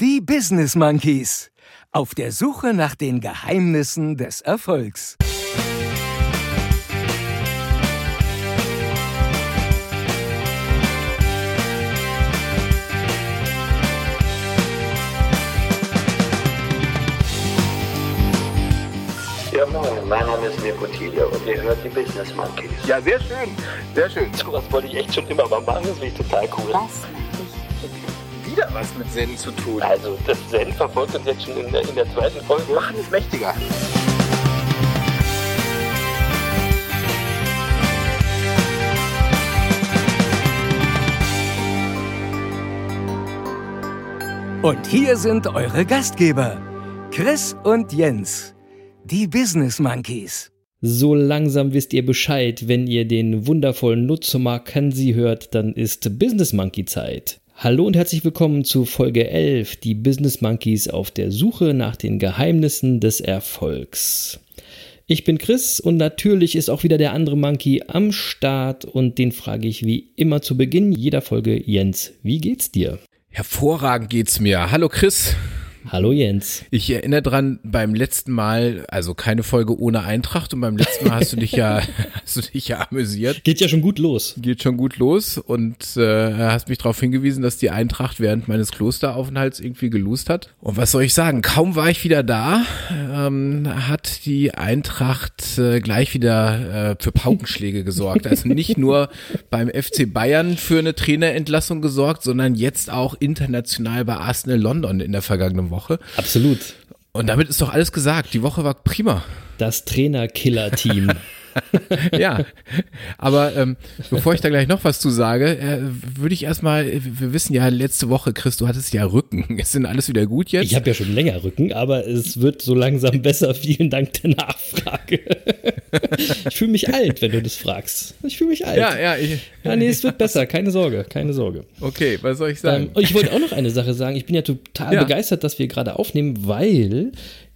Die Business Monkeys. Auf der Suche nach den Geheimnissen des Erfolgs. Ja, moin, mein Name ist Mirko Thiele und ihr hört die Business Monkeys. Ja, sehr schön, sehr schön. So was wollte ich echt schon immer mal machen, das finde ich total cool. Wieder was mit Zen zu tun. Also das Zen verfolgt uns jetzt schon in der zweiten Folge. Wir machen es mächtiger. Und hier sind eure Gastgeber, Chris und Jens, die Business Monkeys. So langsam wisst ihr Bescheid, wenn ihr den wundervollen Nutzumer Kansi hört, dann ist Business Monkey Zeit. Hallo und herzlich willkommen zu Folge 11, die Business Monkeys auf der Suche nach den Geheimnissen des Erfolgs. Ich bin Chris und natürlich ist auch wieder der andere Monkey am Start und den frage ich wie immer zu Beginn jeder Folge: Jens, wie geht's dir? Hervorragend geht's mir. Hallo Chris. Hallo Jens. Ich erinnere dran, beim letzten Mal, also keine Folge ohne Eintracht, und beim letzten Mal hast du dich ja amüsiert. Geht ja schon gut los. Geht schon gut los und hast mich darauf hingewiesen, dass die Eintracht während meines Klosteraufenthalts irgendwie gelust hat. Und was soll ich sagen? Kaum war ich wieder da, hat die Eintracht gleich wieder für Paukenschläge gesorgt. Also nicht nur beim FC Bayern für eine Trainerentlassung gesorgt, sondern jetzt auch international bei Arsenal London in der vergangenen Woche. Absolut. Und damit ist doch alles gesagt. Die Woche war prima. Das Trainer-Killer-Team. Ja, aber bevor ich da gleich noch was zu sage, würde ich erstmal, wir wissen ja letzte Woche, Chris, du hattest ja Rücken. Ist denn alles wieder gut jetzt? Ich habe ja schon länger Rücken, aber es wird so langsam besser. Vielen Dank der Nachfrage. Ich fühle mich alt, wenn du das fragst. Ich fühle mich alt. Ja. Nee, es wird besser. Keine Sorge. Okay, was soll ich sagen? Ich wollte auch noch eine Sache sagen. Ich bin ja total begeistert, dass wir gerade aufnehmen, weil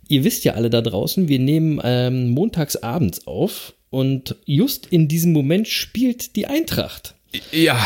ihr wisst ja alle da draußen, wir nehmen montags abends auf. Und just in diesem Moment spielt die Eintracht. Ja.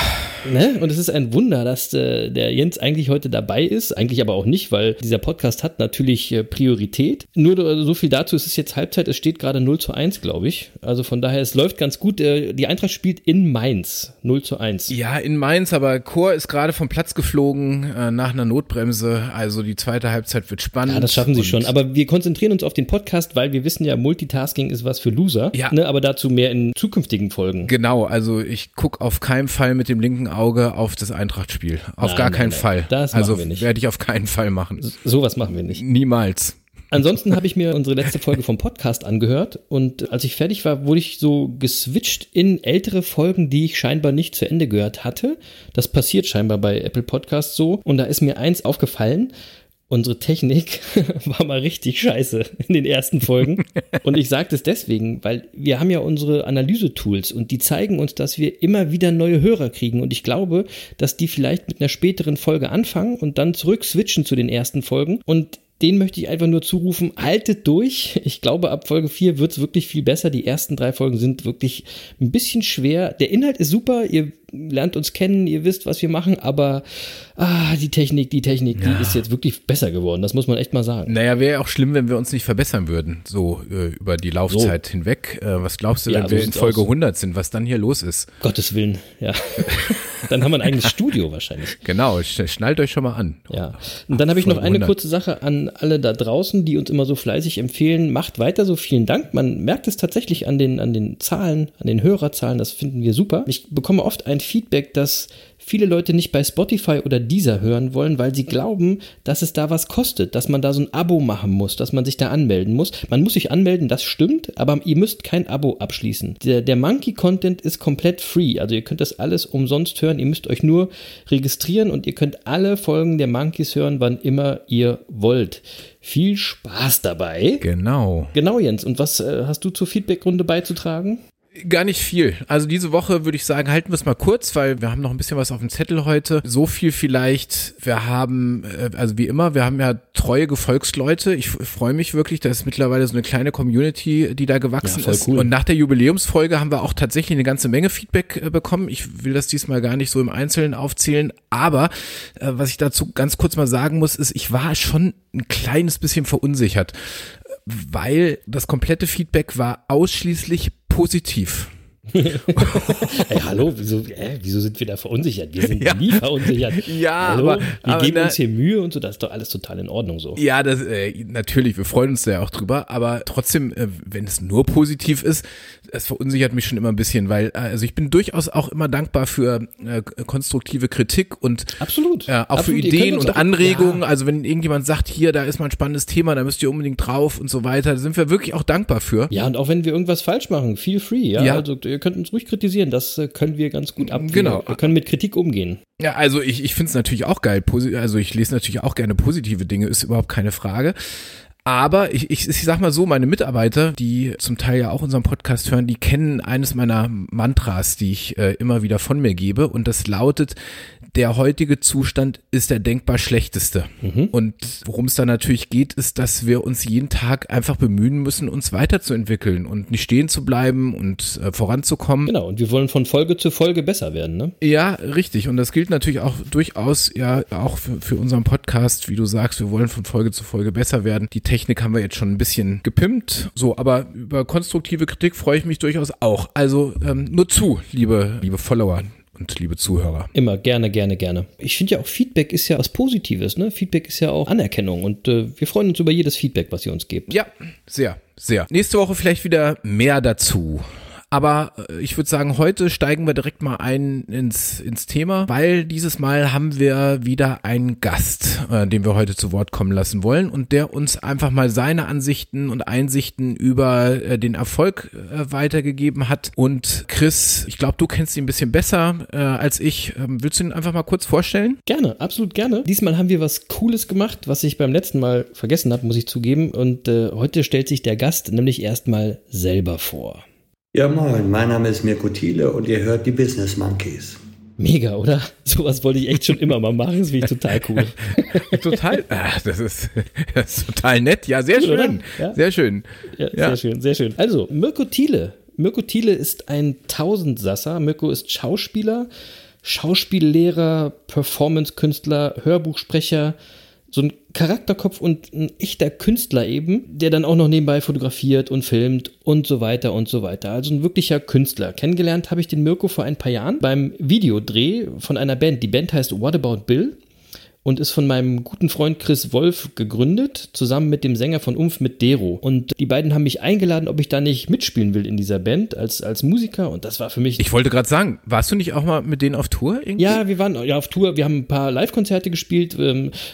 Ne? Und es ist ein Wunder, dass der Jens eigentlich heute dabei ist, eigentlich aber auch nicht, weil dieser Podcast hat natürlich Priorität. Nur so viel dazu, es ist jetzt Halbzeit, es steht gerade 0-1, glaube ich. Also von daher, es läuft ganz gut. Die Eintracht spielt in Mainz, 0-1. Ja, in Mainz, aber Chor ist gerade vom Platz geflogen nach einer Notbremse. Also die zweite Halbzeit wird spannend. Ja, das schaffen sie schon. Aber wir konzentrieren uns auf den Podcast, weil wir wissen ja, Multitasking ist was für Loser. Ja. Ne? Aber dazu mehr in zukünftigen Folgen. Genau, also ich gucke auf keinen Fall mit dem linken Auge auf das Eintracht-Spiel. Auf gar keinen Fall. Das machen wir nicht. Werde ich auf keinen Fall machen. Sowas machen wir nicht. Niemals. Ansonsten habe ich mir unsere letzte Folge vom Podcast angehört und als ich fertig war, wurde ich so geswitcht in ältere Folgen, die ich scheinbar nicht zu Ende gehört hatte. Das passiert scheinbar bei Apple Podcasts so und da ist mir eins aufgefallen. Unsere Technik war mal richtig scheiße in den ersten Folgen und ich sage das deswegen, weil wir haben ja unsere Analyse-Tools und die zeigen uns, dass wir immer wieder neue Hörer kriegen und ich glaube, dass die vielleicht mit einer späteren Folge anfangen und dann zurück switchen zu den ersten Folgen und den möchte ich einfach nur zurufen, haltet durch. Ich glaube, ab Folge 4 wird es wirklich viel besser. Die ersten 3 Folgen sind wirklich ein bisschen schwer. Der Inhalt ist super, ihr lernt uns kennen, ihr wisst, was wir machen, aber die Technik, ja, die ist jetzt wirklich besser geworden. Das muss man echt mal sagen. Naja, wäre ja auch schlimm, wenn wir uns nicht verbessern würden, so über die Laufzeit hinweg. Was glaubst du, wenn wir in Folge 100 sind, was dann hier los ist? Gottes Willen, ja. Dann haben wir ein eigenes Studio wahrscheinlich. Genau, schnallt euch schon mal an. Ja. Und dann habe ich noch eine kurze Sache an alle da draußen, die uns immer so fleißig empfehlen. Macht weiter so, vielen Dank. Man merkt es tatsächlich an den Zahlen, an den Hörerzahlen, das finden wir super. Ich bekomme oft ein Feedback, dass viele Leute nicht bei Spotify oder Deezer hören wollen, weil sie glauben, dass es da was kostet, dass man da so ein Abo machen muss, dass man sich da anmelden muss. Man muss sich anmelden, das stimmt, aber ihr müsst kein Abo abschließen. Der Monkey-Content ist komplett free, also ihr könnt das alles umsonst hören, ihr müsst euch nur registrieren und ihr könnt alle Folgen der Monkeys hören, wann immer ihr wollt. Viel Spaß dabei. Genau, Jens. Und was hast du zur Feedbackrunde beizutragen? Gar nicht viel. Also diese Woche würde ich sagen, halten wir es mal kurz, weil wir haben noch ein bisschen was auf dem Zettel heute. So viel vielleicht, wir haben, also wie immer, wir haben ja treue Gefolgsleute. Ich freue mich wirklich, da ist mittlerweile so eine kleine Community, die da gewachsen ist. Cool. Und nach der Jubiläumsfolge haben wir auch tatsächlich eine ganze Menge Feedback bekommen. Ich will das diesmal gar nicht so im Einzelnen aufzählen, aber was ich dazu ganz kurz mal sagen muss, ist, ich war schon ein kleines bisschen verunsichert, weil das komplette Feedback war ausschließlich positiv. Hey, hallo, wieso sind wir da verunsichert? Wir sind nie verunsichert. Ja, hallo, aber wir geben uns hier Mühe und so, das ist doch alles total in Ordnung so. Ja, das natürlich, wir freuen uns da ja auch drüber, aber trotzdem, wenn es nur positiv ist, es verunsichert mich schon immer ein bisschen, weil also ich bin durchaus auch immer dankbar für konstruktive Kritik und absolut. Auch absolut. Für Ideen und Anregungen, also wenn irgendjemand sagt, hier, da ist mal ein spannendes Thema, da müsst ihr unbedingt drauf und so weiter, da sind wir wirklich auch dankbar für. Ja, und auch wenn wir irgendwas falsch machen, feel free, also ihr könnt uns ruhig kritisieren, das können wir ganz gut abwägen. Genau. Wir können mit Kritik umgehen. Ja, also ich finde es natürlich auch geil, also ich lese natürlich auch gerne positive Dinge, ist überhaupt keine Frage. Aber ich sag mal so, meine Mitarbeiter, die zum Teil ja auch unseren Podcast hören, die kennen eines meiner Mantras, die ich immer wieder von mir gebe. Und das lautet, der heutige Zustand ist der denkbar schlechteste. Mhm. Und worum es da natürlich geht, ist, dass wir uns jeden Tag einfach bemühen müssen, uns weiterzuentwickeln und nicht stehen zu bleiben und voranzukommen. Genau, und wir wollen von Folge zu Folge besser werden, ne? Ja, richtig. Und das gilt natürlich auch durchaus ja auch für unseren Podcast, wie du sagst, wir wollen von Folge zu Folge besser werden. Die Technik haben wir jetzt schon ein bisschen gepimpt, so, aber über konstruktive Kritik freue ich mich durchaus auch. Also nur zu, liebe Follower und liebe Zuhörer. Immer, gerne. Ich finde ja auch, Feedback ist ja was Positives, ne? Feedback ist ja auch Anerkennung und wir freuen uns über jedes Feedback, was ihr uns gebt. Ja, sehr, sehr. Nächste Woche vielleicht wieder mehr dazu. Aber ich würde sagen, heute steigen wir direkt mal ein ins Thema, weil dieses Mal haben wir wieder einen Gast, den wir heute zu Wort kommen lassen wollen und der uns einfach mal seine Ansichten und Einsichten über den Erfolg weitergegeben hat. Und Chris, ich glaube, du kennst ihn ein bisschen besser als ich. Willst du ihn einfach mal kurz vorstellen? Gerne, absolut gerne. Diesmal haben wir was Cooles gemacht, was ich beim letzten Mal vergessen habe, muss ich zugeben. Und heute stellt sich der Gast nämlich erstmal selber vor. Ja, moin, mein Name ist Mirko Thiele und ihr hört die Business Monkeys. Mega, oder? Sowas wollte ich echt schon immer mal machen, das finde ich total cool. Das ist total nett, ja, sehr cool, schön, ja? Sehr schön. Ja, ja. Sehr schön. Also, Mirko Thiele. Mirko Thiele ist ein Tausendsasser, Mirko ist Schauspieler, Schauspiellehrer, Performance-Künstler, Hörbuchsprecher, so ein Charakterkopf und ein echter Künstler eben, der dann auch noch nebenbei fotografiert und filmt und so weiter und so weiter. Also ein wirklicher Künstler. Kennengelernt habe ich den Mirko vor ein paar Jahren beim Videodreh von einer Band. Die Band heißt What About Bill und ist von meinem guten Freund Chris Wolf gegründet, zusammen mit dem Sänger von Umf, mit Dero. Und die beiden haben mich eingeladen, ob ich da nicht mitspielen will in dieser Band als Musiker. Und das war für mich... Ich wollte gerade sagen, warst du nicht auch mal mit denen auf Tour irgendwie? Ja, wir waren auf Tour. Wir haben ein paar Live-Konzerte gespielt,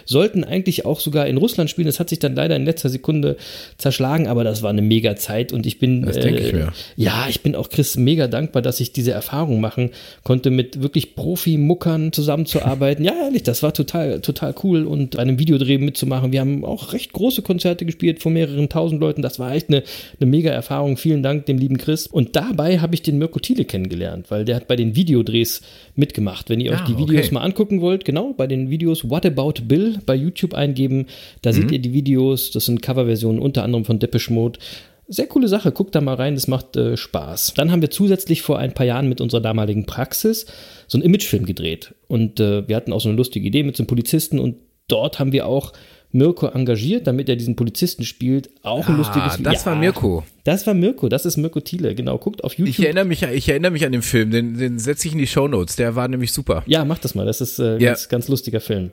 sollten eigentlich auch sogar in Russland spielen. Das hat sich dann leider in letzter Sekunde zerschlagen, aber das war eine mega Zeit. Und ich bin... Das denke ich mir. Ja, ich bin auch Chris mega dankbar, dass ich diese Erfahrung machen konnte, mit wirklich Profi-Muckern zusammenzuarbeiten. Ja, ehrlich, das war total cool und bei einem Videodreh mitzumachen. Wir haben auch recht große Konzerte gespielt von mehreren tausend Leuten. Das war echt eine mega Erfahrung. Vielen Dank dem lieben Chris. Und dabei habe ich den Mirko Thiele kennengelernt, weil der hat bei den Videodrehs mitgemacht. Wenn ihr euch die Videos mal angucken wollt, genau, bei den Videos What About Bill bei YouTube eingeben, da seht ihr die Videos. Das sind Coverversionen unter anderem von Depeche Mode. Sehr coole Sache. Guckt da mal rein, das macht Spaß. Dann haben wir zusätzlich vor ein paar Jahren mit unserer damaligen Praxis so einen Imagefilm gedreht. Und wir hatten auch so eine lustige Idee mit so einem Polizisten. Und dort haben wir auch Mirko engagiert, damit er diesen Polizisten spielt. Auch ein lustiges Video. Das war Mirko. Das ist Mirko Thiele, genau. Guckt auf YouTube. Ich erinnere mich an den Film, den setze ich in die Shownotes. Der war nämlich super. Ja, mach das mal. Das ist ein ganz, ganz lustiger Film.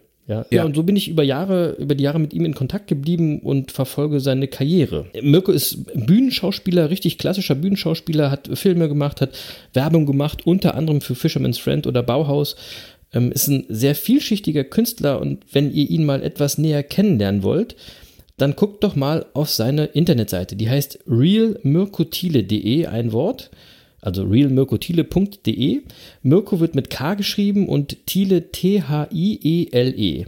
Ja, und so bin ich über die Jahre mit ihm in Kontakt geblieben und verfolge seine Karriere. Mirko ist Bühnenschauspieler, richtig klassischer Bühnenschauspieler, hat Filme gemacht, hat Werbung gemacht, unter anderem für Fisherman's Friend oder Bauhaus. Ist ein sehr vielschichtiger Künstler und wenn ihr ihn mal etwas näher kennenlernen wollt, dann guckt doch mal auf seine Internetseite. Die heißt realmirkothiele.de, ein Wort. Also realmirkothiele.de. Mirko wird mit K geschrieben und Thiele T-H-I-E-L-E.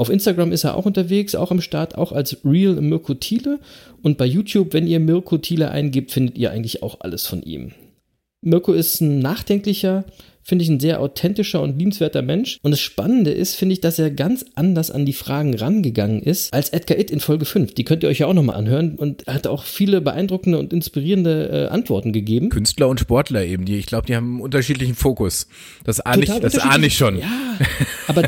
Auf Instagram ist er auch unterwegs, auch am Start, auch als Real Mirko Thiele. Und bei YouTube, wenn ihr Mirko Thiele eingibt, findet ihr eigentlich auch alles von ihm. Mirko ist ein nachdenklicher, finde ich, ein sehr authentischer und liebenswerter Mensch. Und das Spannende ist, finde ich, dass er ganz anders an die Fragen rangegangen ist als Edgar Itt in Folge 5. Die könnt ihr euch ja auch nochmal anhören. Und hat auch viele beeindruckende und inspirierende Antworten gegeben. Künstler und Sportler eben. Ich glaube, die haben einen unterschiedlichen Fokus. Das ahne ich schon. Ja, aber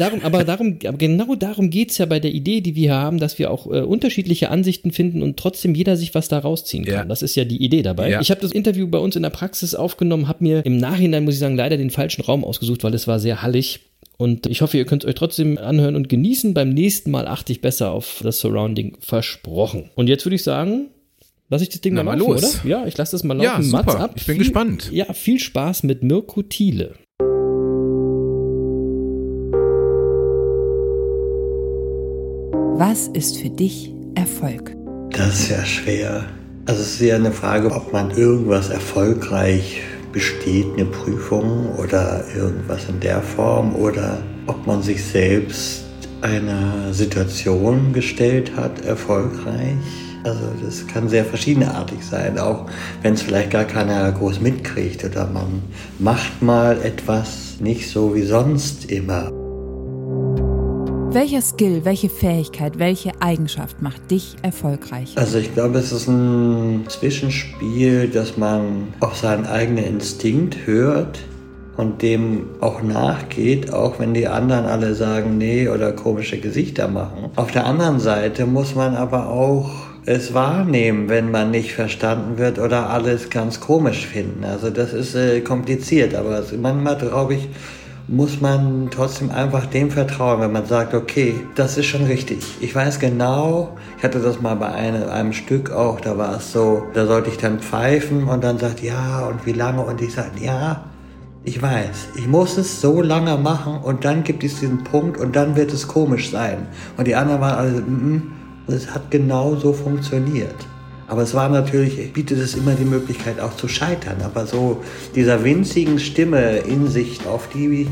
genau darum geht es ja bei der Idee, die wir hier haben, dass wir auch unterschiedliche Ansichten finden und trotzdem jeder sich was da rausziehen kann. Ja. Das ist ja die Idee dabei. Ja. Ich habe das Interview bei uns in der Praxis aufgenommen, habe mir im Nachhinein, muss ich sagen, leider den falschen Raum ausgesucht, weil es war sehr hallig. Und ich hoffe, ihr könnt es euch trotzdem anhören und genießen. Beim nächsten Mal achte ich besser auf das Surrounding, versprochen. Und jetzt würde ich sagen, lasse ich das Ding mal laufen, los. Oder? Ja, ich lasse das mal laufen. Ja, super. Mats ab. Ich bin gespannt. Ja, viel Spaß mit Mirko Thiele. Was ist für dich Erfolg? Das ist ja schwer. Also es ist ja eine Frage, ob man irgendwas erfolgreich besteht, eine Prüfung oder irgendwas in der Form, oder ob man sich selbst einer Situation gestellt hat, erfolgreich. Also das kann sehr verschiedenartig sein, auch wenn es vielleicht gar keiner groß mitkriegt oder man macht mal etwas nicht so wie sonst immer. Welcher Skill, welche Fähigkeit, welche Eigenschaft macht dich erfolgreich? Also ich glaube, es ist ein Zwischenspiel, dass man auf seinen eigenen Instinkt hört und dem auch nachgeht, auch wenn die anderen alle sagen, nee, oder komische Gesichter machen. Auf der anderen Seite muss man aber auch es wahrnehmen, wenn man nicht verstanden wird oder alles ganz komisch finden. Also das ist kompliziert, aber manchmal glaube ich, muss man trotzdem einfach dem vertrauen, wenn man sagt, okay, das ist schon richtig. Ich weiß genau, ich hatte das mal bei einem Stück auch, da war es so, da sollte ich dann pfeifen und dann sagt, ja, und wie lange? Und ich sage, ja, ich weiß, ich muss es so lange machen und dann gibt es diesen Punkt und dann wird es komisch sein. Und die anderen waren alle so, und es hat genau so funktioniert. Aber es war natürlich, bietet es immer die Möglichkeit auch zu scheitern. Aber so dieser winzigen Stimme in sich, auf die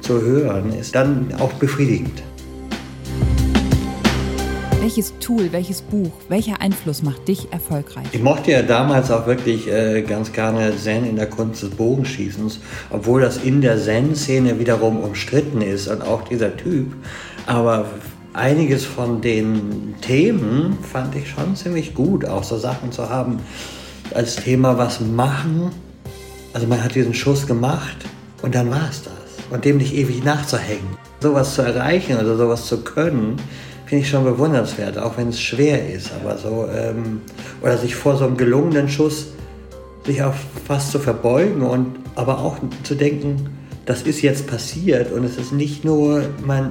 zu hören, ist dann auch befriedigend. Welches Tool, welches Buch, welcher Einfluss macht dich erfolgreich? Ich mochte ja damals auch wirklich ganz gerne Zen in der Kunst des Bogenschießens, obwohl das in der Zen-Szene wiederum umstritten ist und auch dieser Typ. Aber einiges von den Themen fand ich schon ziemlich gut, auch so Sachen zu haben als Thema, was machen. Also man hat diesen Schuss gemacht und dann war es das. Und dem nicht ewig nachzuhängen. Sowas zu erreichen oder sowas zu können, finde ich schon bewundernswert, auch wenn es schwer ist. Aber so, oder sich vor so einem gelungenen Schuss sich auch fast zu verbeugen und aber auch zu denken, das ist jetzt passiert und es ist nicht nur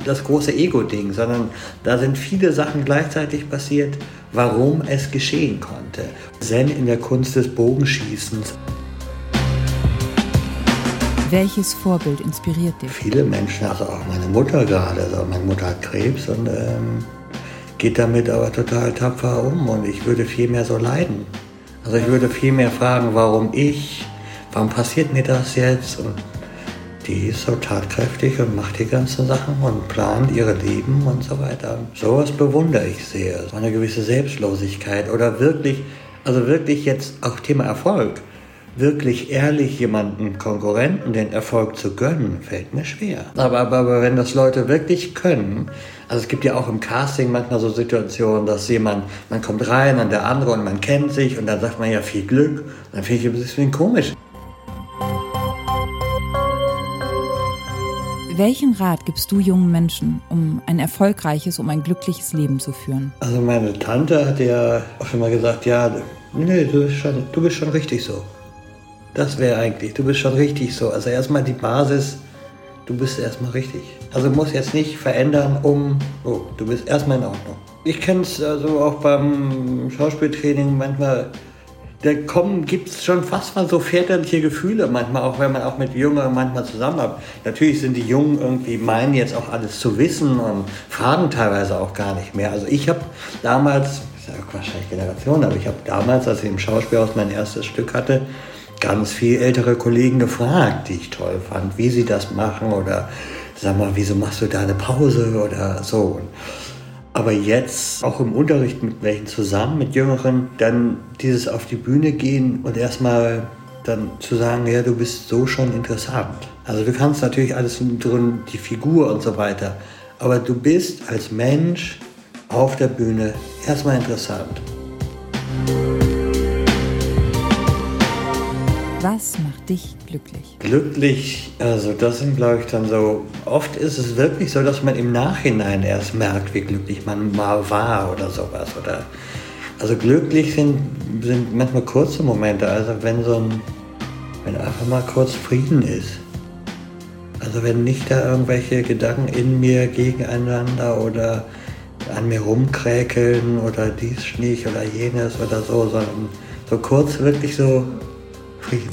das große Ego-Ding, sondern da sind viele Sachen gleichzeitig passiert, warum es geschehen konnte. Zen in der Kunst des Bogenschießens. Welches Vorbild inspiriert dich? Viele Menschen, also auch meine Mutter gerade. Also meine Mutter hat Krebs und geht damit aber total tapfer um und ich würde viel mehr so leiden. Also ich würde viel mehr fragen, warum passiert mir das jetzt? Und die ist so tatkräftig und macht die ganzen Sachen und plant ihre Leben und so weiter. Sowas bewundere ich sehr. So eine gewisse Selbstlosigkeit oder wirklich jetzt auch Thema Erfolg, wirklich ehrlich jemanden Konkurrenten den Erfolg zu gönnen, fällt mir schwer. Aber wenn das Leute wirklich können, also es gibt ja auch im Casting manchmal so Situationen, dass man kommt rein und der andere und man kennt sich und dann sagt man ja viel Glück, dann finde ich ein bisschen komisch. Welchen Rat gibst du jungen Menschen, um ein erfolgreiches, um ein glückliches Leben zu führen? Also meine Tante hat ja auch schon mal gesagt, ja, nee, du bist schon richtig so. Das wäre eigentlich, du bist schon richtig so. Also erstmal die Basis, du bist erstmal richtig. Also musst jetzt nicht verändern, du bist erstmal in Ordnung. Ich kenne es also auch beim Schauspieltraining manchmal. Da gibt es schon fast mal so väterliche Gefühle manchmal, auch wenn man auch mit Jüngeren manchmal zusammenarbeitet. Natürlich sind die Jungen irgendwie, meinen jetzt auch alles zu wissen und fragen teilweise auch gar nicht mehr. Also ich habe damals, ich sage wahrscheinlich Generation, aber ich habe damals, als ich im Schauspielhaus mein erstes Stück hatte, ganz viel ältere Kollegen gefragt, die ich toll fand, wie sie das machen oder sag mal, wieso machst du da eine Pause oder so. Aber jetzt, auch im Unterricht mit welchen zusammen, mit Jüngeren, dann dieses auf die Bühne gehen und erstmal dann zu sagen, ja, du bist so schon interessant. Also du kannst natürlich alles drin, die Figur und so weiter, aber du bist als Mensch auf der Bühne erstmal interessant. Was macht dich glücklich? Glücklich, also das sind, glaube ich, dann so, oft ist es wirklich so, dass man im Nachhinein erst merkt, wie glücklich man mal war oder sowas. Oder, also glücklich sind manchmal kurze Momente, also wenn einfach mal kurz Frieden ist. Also wenn nicht da irgendwelche Gedanken in mir gegeneinander oder an mir rumkräkeln oder dies nicht oder jenes oder so, sondern so kurz wirklich so Frieden.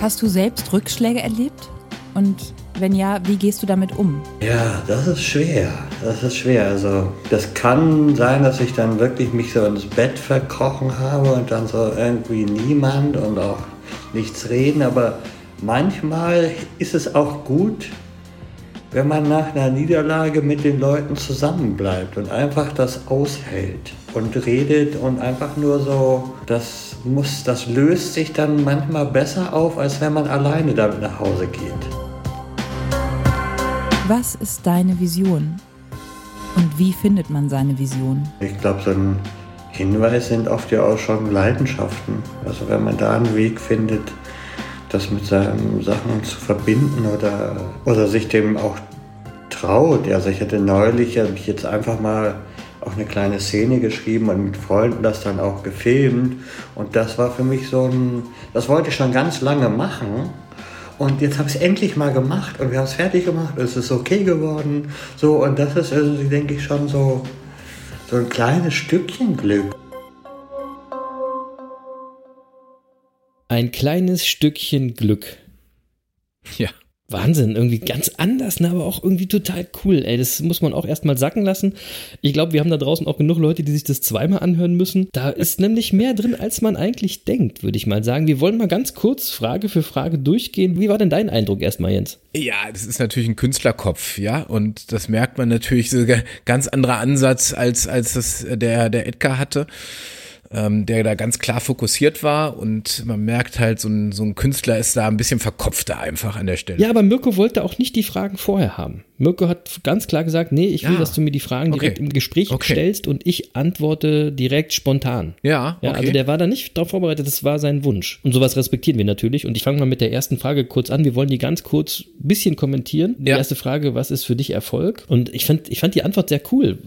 Hast du selbst Rückschläge erlebt? Und wenn ja, wie gehst du damit um? Ja, das ist schwer. Also das kann sein, dass ich dann wirklich mich so ins Bett verkrochen habe und dann so irgendwie niemand und auch nichts reden. Aber manchmal ist es auch gut, wenn man nach einer Niederlage mit den Leuten zusammenbleibt und einfach das aushält und redet und einfach nur so, das löst sich dann manchmal besser auf, als wenn man alleine damit nach Hause geht. Was ist deine Vision? Und wie findet man seine Vision? Ich glaube, so ein Hinweis sind oft ja auch schon Leidenschaften. Also wenn man da einen Weg findet, das mit seinen Sachen zu verbinden oder sich dem auch traut. Also ich hatte neulich, habe ich jetzt einfach mal auch eine kleine Szene geschrieben und mit Freunden das dann auch gefilmt. Und das war für mich das wollte ich schon ganz lange machen. Und jetzt habe ich es endlich mal gemacht und wir haben es fertig gemacht. Es ist okay geworden. So, und das ist, also, denke ich, schon so ein kleines Stückchen Glück. Ein kleines Stückchen Glück. Ja. Wahnsinn, irgendwie ganz anders, ne, aber auch irgendwie total cool, ey, das muss man auch erstmal sacken lassen. Ich glaube, wir haben da draußen auch genug Leute, die sich das zweimal anhören müssen. Da ist nämlich mehr drin, als man eigentlich denkt, würde ich mal sagen. Wir wollen mal ganz kurz Frage für Frage durchgehen. Wie war denn dein Eindruck erstmal, Jens? Ja, das ist natürlich ein Künstlerkopf, ja, und das merkt man natürlich, so ein ganz anderer Ansatz, als das der Edgar hatte. Der da ganz klar fokussiert war und man merkt halt, so ein Künstler ist da ein bisschen verkopfter einfach an der Stelle. Ja, aber Mirko wollte auch nicht die Fragen vorher haben. Mirko hat ganz klar gesagt, nee, ich will, dass du mir die Fragen direkt im Gespräch stellst und ich antworte direkt spontan. Ja, okay. Ja, also der war da nicht darauf vorbereitet, das war sein Wunsch. Und sowas respektieren wir natürlich. Und ich fange mal mit der ersten Frage kurz an. Wir wollen die ganz kurz ein bisschen kommentieren. Die erste Frage, was ist für dich Erfolg? Und ich fand die Antwort sehr cool,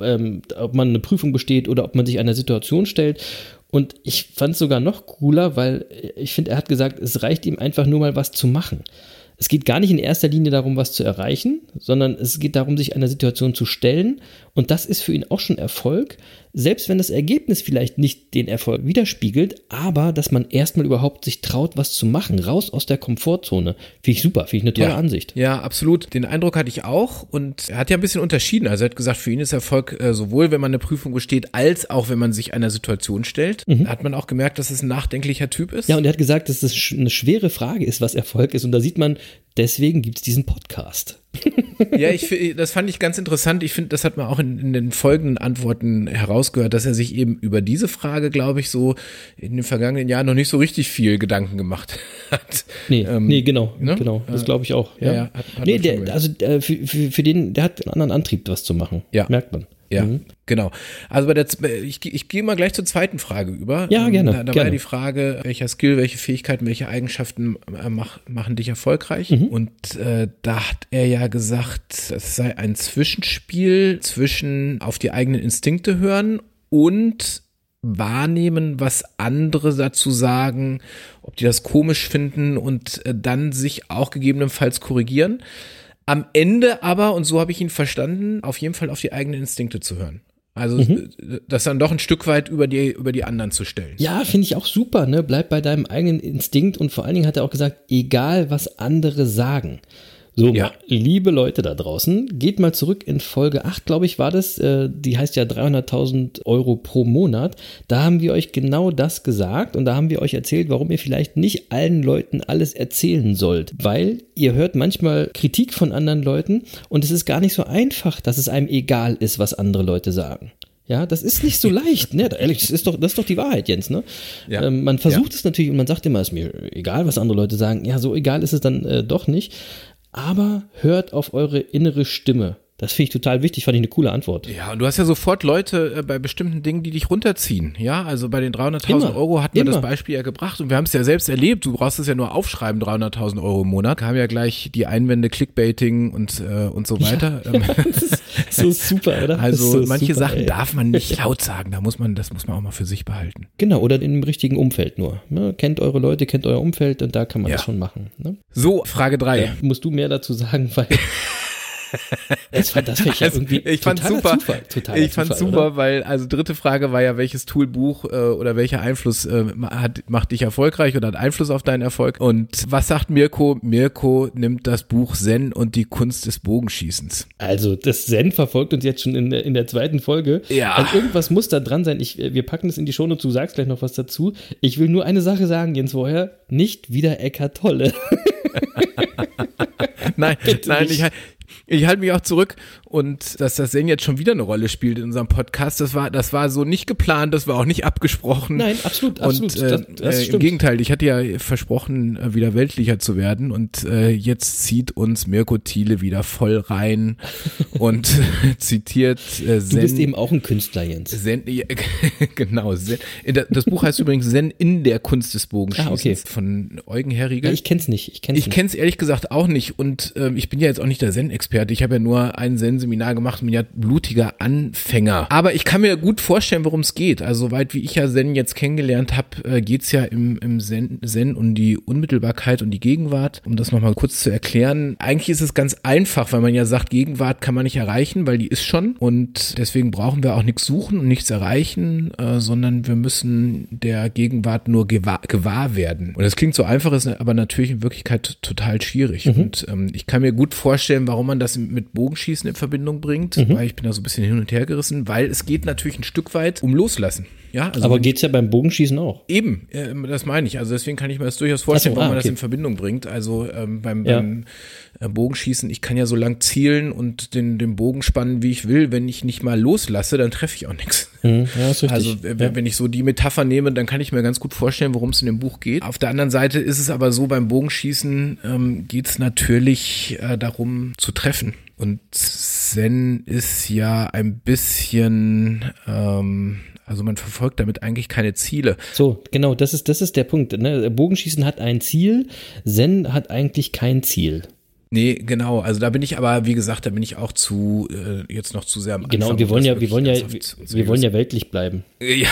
ob man eine Prüfung besteht oder ob man sich einer Situation stellt. Und ich fand es sogar noch cooler, weil ich finde, er hat gesagt, es reicht ihm einfach nur mal was zu machen. Es geht gar nicht in erster Linie darum, was zu erreichen, sondern es geht darum, sich einer Situation zu stellen. Und das ist für ihn auch schon Erfolg, selbst wenn das Ergebnis vielleicht nicht den Erfolg widerspiegelt, aber dass man erstmal überhaupt sich traut, was zu machen, raus aus der Komfortzone. Finde ich super, finde ich eine tolle Ansicht. Ja, absolut. Den Eindruck hatte ich auch und er hat ja ein bisschen unterschieden. Also er hat gesagt, für ihn ist Erfolg sowohl, wenn man eine Prüfung besteht, als auch, wenn man sich einer Situation stellt. Da hat man auch gemerkt, dass es ein nachdenklicher Typ ist. Ja, und er hat gesagt, dass das eine schwere Frage ist, was Erfolg ist. Und da sieht man, deswegen gibt es diesen Podcast. Ja, das fand ich ganz interessant. Ich finde, das hat man auch in den folgenden Antworten herausgehört, dass er sich eben über diese Frage, glaube ich, so in den vergangenen Jahren noch nicht so richtig viel Gedanken gemacht hat. Nee, genau. Ne? Genau, das glaube ich auch. Ja. Ja, hat für den, der hat einen anderen Antrieb, was zu machen. Ja. Merkt man. Ja, genau. Also ich gehe mal gleich zur zweiten Frage über. Ja, gerne. Da war ja die Frage, welcher Skill, welche Fähigkeiten, welche Eigenschaften machen dich erfolgreich? Und da hat er ja gesagt, es sei ein Zwischenspiel zwischen auf die eigenen Instinkte hören und wahrnehmen, was andere dazu sagen, ob die das komisch finden und dann sich auch gegebenenfalls korrigieren. Am Ende aber, und so habe ich ihn verstanden, auf jeden Fall auf die eigenen Instinkte zu hören. Also das dann doch ein Stück weit über die anderen zu stellen. Ja, finde ich auch super, ne? Bleib bei deinem eigenen Instinkt und vor allen Dingen hat er auch gesagt, egal was andere sagen. So, ja. Liebe Leute da draußen, geht mal zurück in Folge 8, glaube ich, war das. Die heißt ja 300.000 Euro pro Monat. Da haben wir euch genau das gesagt und da haben wir euch erzählt, warum ihr vielleicht nicht allen Leuten alles erzählen sollt. Weil ihr hört manchmal Kritik von anderen Leuten und es ist gar nicht so einfach, dass es einem egal ist, was andere Leute sagen. Ja, das ist nicht so leicht, ne? Ehrlich, das ist doch die Wahrheit, Jens, ne? Ja. Man versucht es natürlich und man sagt immer, ist mir egal, was andere Leute sagen. Ja, so egal ist es dann doch nicht. Aber hört auf eure innere Stimme. Das finde ich total wichtig, fand ich eine coole Antwort. Ja, und du hast ja sofort Leute bei bestimmten Dingen, die dich runterziehen. Ja, also bei den 300.000 Euro hat man das Beispiel ja gebracht und wir haben es ja selbst erlebt. Du brauchst es ja nur aufschreiben, 300.000 Euro im Monat. Da kamen ja gleich die Einwände, Clickbaiting und so weiter. Ja, das ist so super, oder? Also so manche Sachen darf man nicht laut sagen, das muss man auch mal für sich behalten. Genau, oder in dem richtigen Umfeld nur. Ne? Kennt eure Leute, kennt euer Umfeld und da kann man das schon machen. Ne? So, Frage 3. Ja, musst du mehr dazu sagen, weil... Ich fand super, weil also dritte Frage war ja, welches Tool, Buch oder welcher Einfluss macht dich erfolgreich oder hat Einfluss auf deinen Erfolg? Und was sagt Mirko? Mirko nimmt das Buch Zen und die Kunst des Bogenschießens. Also das Zen verfolgt uns jetzt schon in der zweiten Folge. Ja. Also irgendwas muss da dran sein. Wir packen es in die Shownotes, du sagst gleich noch was dazu. Ich will nur eine Sache sagen, Jens, vorher. Nicht wieder Eckart Tolle. Nein, ich halte mich auch zurück und dass das Zen jetzt schon wieder eine Rolle spielt in unserem Podcast, das war so nicht geplant, das war auch nicht abgesprochen. Nein, absolut. Und, das stimmt. Im Gegenteil, ich hatte ja versprochen, wieder weltlicher zu werden und jetzt zieht uns Mirko Thiele wieder voll rein und zitiert Zen. Du bist eben auch ein Künstler, Jens. Zen, ja, genau. Zen. Das Buch heißt übrigens Zen in der Kunst des Bogenschießens von Eugen Herrigel. Ja, ich kenn's nicht. Ich kenn's ehrlich gesagt auch nicht und ich bin ja jetzt auch nicht der Zen-Experte. Ich habe ja nur ein Zen-Seminar gemacht und bin ja blutiger Anfänger. Aber ich kann mir gut vorstellen, worum es geht. Also soweit wie ich ja Zen jetzt kennengelernt habe, geht es ja im Zen um die Unmittelbarkeit und die Gegenwart. Um das nochmal kurz zu erklären. Eigentlich ist es ganz einfach, weil man ja sagt, Gegenwart kann man nicht erreichen, weil die ist schon. Und deswegen brauchen wir auch nichts suchen und nichts erreichen, sondern wir müssen der Gegenwart nur gewahr werden. Und das klingt so einfach, ist aber natürlich in Wirklichkeit total schwierig. Mhm. Und ich kann mir gut vorstellen, warum man das mit Bogenschießen in Verbindung bringt, weil ich bin da so ein bisschen hin und her gerissen, weil es geht natürlich ein Stück weit um Loslassen. Ja, also aber geht es ja beim Bogenschießen auch. Eben, das meine ich. Also deswegen kann ich mir das durchaus vorstellen, warum man das in Verbindung bringt. Also beim Bogenschießen, ich kann ja so lang zielen und den Bogen spannen, wie ich will. Wenn ich nicht mal loslasse, dann treffe ich auch nichts. Mhm, ja, ist richtig. Also wenn ich so die Metapher nehme, dann kann ich mir ganz gut vorstellen, worum es in dem Buch geht. Auf der anderen Seite ist es aber so, beim Bogenschießen geht es natürlich darum zu treffen. Und Zen ist ja ein bisschen, also man verfolgt damit eigentlich keine Ziele. So, genau, das ist der Punkt. Ne? Bogenschießen hat ein Ziel, Zen hat eigentlich kein Ziel. Nee, genau, also da bin ich auch zu, jetzt noch zu sehr am Anfang. Genau, wir wollen ja weltlich bleiben. Ja,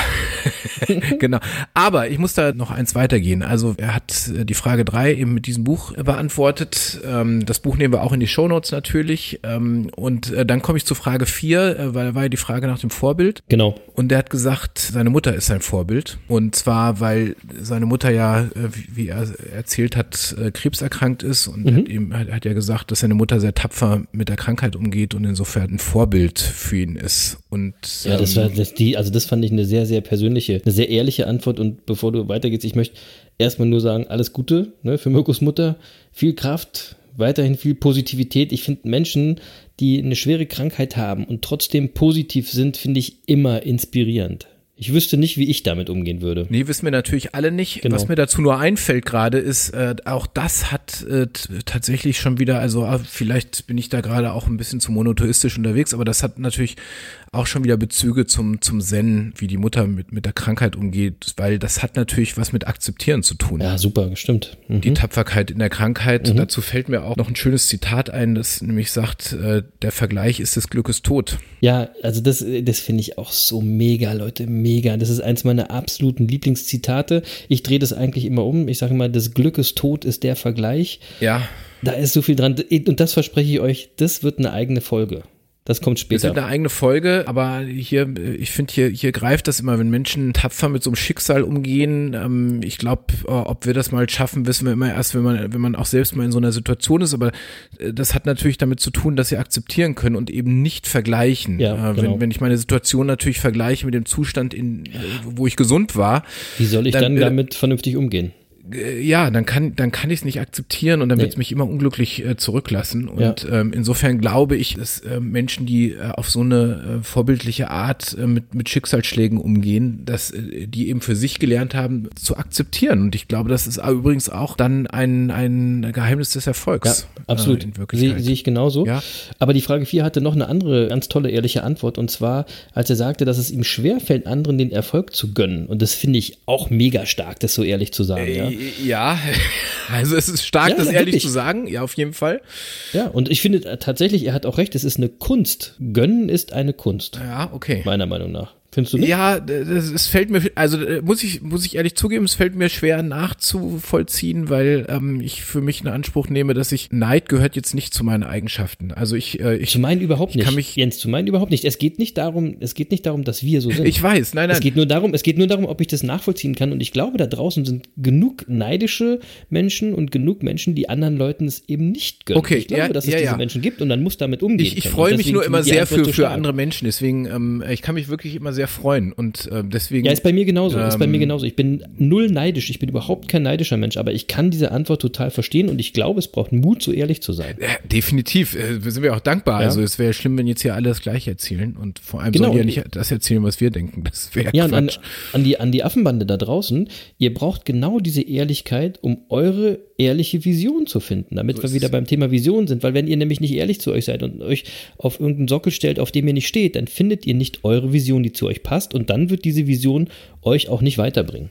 genau, aber ich muss da noch eins weitergehen, also er hat die Frage 3 eben mit diesem Buch beantwortet, das Buch nehmen wir auch in die Shownotes natürlich und dann komme ich zu Frage 4, weil da war ja die Frage nach dem Vorbild. Genau. Und er hat gesagt, seine Mutter ist sein Vorbild und zwar, weil seine Mutter ja, wie er erzählt hat, krebserkrankt ist und hat ja gesagt, dass seine Mutter sehr tapfer mit der Krankheit umgeht und insofern ein Vorbild für ihn ist. Und ja, das fand ich eine sehr, sehr persönliche, eine sehr ehrliche Antwort. Und bevor du weitergehst, ich möchte erstmal nur sagen, alles Gute, ne, für Mirkos Mutter, viel Kraft, weiterhin viel Positivität. Ich finde Menschen, die eine schwere Krankheit haben und trotzdem positiv sind, finde ich immer inspirierend. Ich wüsste nicht, wie ich damit umgehen würde. Nee, wissen wir natürlich alle nicht. Genau. Was mir dazu nur einfällt gerade ist, auch das hat tatsächlich schon wieder, also vielleicht bin ich da gerade auch ein bisschen zu monotheistisch unterwegs, aber das hat natürlich auch schon wieder Bezüge zum Zen, wie die Mutter mit der Krankheit umgeht, weil das hat natürlich was mit Akzeptieren zu tun. Ja, super, stimmt. Mhm. Die Tapferkeit in der Krankheit, dazu fällt mir auch noch ein schönes Zitat ein, das nämlich sagt, der Vergleich ist des Glückes Tod. Ja, also das finde ich auch so mega, Leute, mega. Das ist eins meiner absoluten Lieblingszitate. Ich drehe das eigentlich immer um. Ich sage immer, des Glückes Tod ist der Vergleich. Ja. Da ist so viel dran. Und das verspreche ich euch, das wird eine eigene Folge. Das kommt später. Das ist eine eigene Folge, aber hier, ich finde, hier greift das immer, wenn Menschen tapfer mit so einem Schicksal umgehen. Ich glaube, ob wir das mal schaffen, wissen wir immer erst, wenn man auch selbst mal in so einer Situation ist. Aber das hat natürlich damit zu tun, dass sie akzeptieren können und eben nicht vergleichen. Ja, genau. Wenn ich meine Situation natürlich vergleiche mit dem Zustand, wo ich gesund war. Wie soll ich dann damit vernünftig umgehen? Ja, dann kann ich es nicht akzeptieren und dann wird es mich immer unglücklich zurücklassen. Und insofern glaube ich, dass Menschen, die auf so eine vorbildliche Art mit Schicksalsschlägen umgehen, dass die eben für sich gelernt haben, zu akzeptieren. Und ich glaube, das ist übrigens auch dann ein Geheimnis des Erfolgs. Ja, absolut. In Wirklichkeit. Sehe ich genauso. Ja? Aber die Frage 4 hatte noch eine andere ganz tolle, ehrliche Antwort. Und zwar, als er sagte, dass es ihm schwerfällt, anderen den Erfolg zu gönnen. Und das finde ich auch mega stark, das so ehrlich zu sagen. Ja. Ja, also es ist stark, das ehrlich zu sagen, ja, auf jeden Fall. Ja, und ich finde tatsächlich, er hat auch recht, es ist eine Kunst. Gönnen ist eine Kunst. Ja, okay. Meiner Meinung nach. Findest du nicht? Ja, es fällt mir, also muss ich ehrlich zugeben, es fällt mir schwer nachzuvollziehen, weil ich für mich in Anspruch nehme, dass Neid gehört jetzt nicht zu meinen Eigenschaften. Also ich zu meinen überhaupt nicht. Jens, zu meinen überhaupt nicht. Es geht nicht darum, dass wir so sind. Ich weiß, nein. Es geht nur darum, ob ich das nachvollziehen kann. Und ich glaube, da draußen sind genug neidische Menschen und genug Menschen, die anderen Leuten es eben nicht gönnen. Okay, ich glaube, dass es diese Menschen gibt und dann muss damit umgehen. Ich freue mich nur immer sehr für andere Menschen. Deswegen, ich kann mich wirklich immer sehr freuen und deswegen. Ja, ist bei mir genauso. Ich bin null neidisch, ich bin überhaupt kein neidischer Mensch, aber ich kann diese Antwort total verstehen und ich glaube, es braucht Mut, so ehrlich zu sein. Ja, definitiv, sind wir auch dankbar. Ja. Also es wäre schlimm, wenn jetzt hier alle das Gleiche erzählen und vor allem sollen die ja nicht das erzählen, was wir denken. Das wäre ja Quatsch. An die Affenbande da draußen, ihr braucht genau diese Ehrlichkeit, um eure ehrliche Vision zu finden, damit wir wieder beim Thema Vision sind, weil wenn ihr nämlich nicht ehrlich zu euch seid und euch auf irgendeinen Sockel stellt, auf dem ihr nicht steht, dann findet ihr nicht eure Vision, die zu euch passt und dann wird diese Vision euch auch nicht weiterbringen.